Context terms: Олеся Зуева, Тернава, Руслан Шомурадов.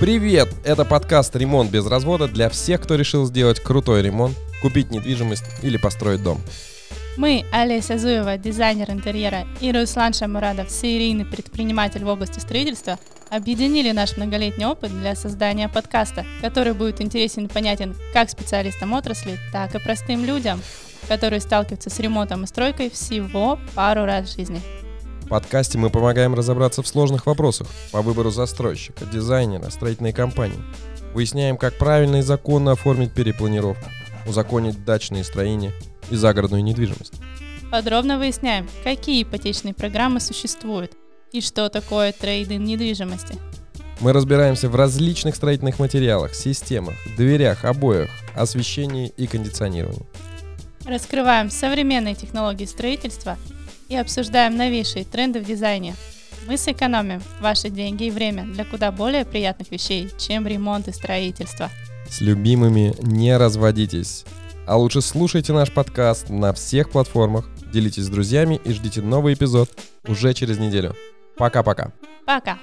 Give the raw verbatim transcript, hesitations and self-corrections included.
Привет! Это подкаст «Ремонт без развода» для всех, кто решил сделать крутой ремонт, купить недвижимость или построить дом. Мы, Олеся Зуева, дизайнер интерьера, и Руслан Шомурадов, серийный предприниматель в области строительства, объединили наш многолетний опыт для создания подкаста, который будет интересен и понятен как специалистам отрасли, так и простым людям, которые сталкиваются с ремонтом и стройкой всего пару раз в жизни. В подкасте мы помогаем разобраться в сложных вопросах по выбору застройщика, дизайнера, строительной компании. Выясняем, как правильно и законно оформить перепланировку, узаконить дачные строения и загородную недвижимость. Подробно выясняем, какие ипотечные программы существуют и что такое трейд-ин недвижимости. Мы разбираемся в различных строительных материалах, системах, дверях, обоях, освещении и кондиционировании. Раскрываем современные технологии строительства и обсуждаем новейшие тренды в дизайне. Мы сэкономим ваши деньги и время для куда более приятных вещей, чем ремонт и строительство. С любимыми не разводитесь, а лучше слушайте наш подкаст на всех платформах, делитесь с друзьями и ждите новый эпизод уже через неделю. Пока-пока. Пока.